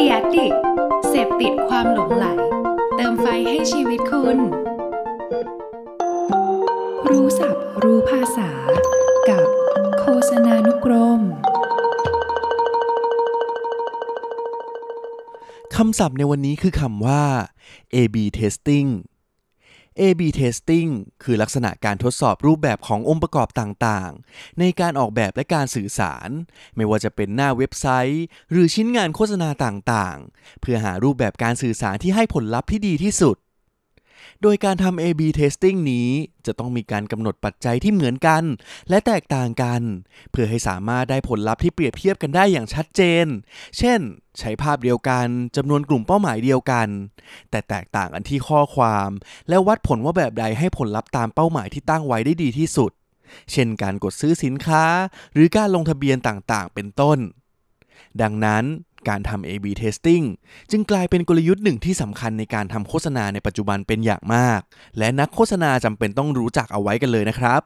Addict เสพติดความหลงไหลเติมไฟให้ชีวิตคุณรู้ศัพท์รู้ภาษากับโฆษณานุกรมคำศัพท์ในวันนี้คือคำว่า A/B Testing A/B Testing คือลักษณะการทดสอบรูปแบบขององค์ประกอบต่างๆในการออกแบบและการสื่อสารไม่ว่าจะเป็นหน้าเว็บไซต์หรือชิ้นงานโฆษณาต่างๆเพื่อหารูปแบบการสื่อสารที่ให้ผลลัพธ์ที่ดีที่สุดโดยการทำ A/B Testing นี้จะต้องมีการกำหนดปัจจัยที่เหมือนกันและแตกต่างกันเพื่อให้สามารถได้ผลลัพธ์ที่เปรียบเทียบกันได้อย่างชัดเจนเช่นใช้ภาพเดียวกันจำนวนกลุ่มเป้าหมายเดียวกันแต่แตกต่างกันที่ข้อความและวัดผลว่าแบบใดให้ผลลัพธ์ตามเป้าหมายที่ตั้งไว้ได้ดีที่สุดเช่นการกดซื้อสินค้าหรือการลงทะเบียนต่างๆเป็นต้นดังนั้นการทำ A/B Testing จึงกลายเป็นกลยุทธ์หนึ่งที่สำคัญในการทำโฆษณาในปัจจุบันเป็นอย่างมากและนักโฆษณาจำเป็นต้องรู้จักเอาไว้กันเลยนะครับ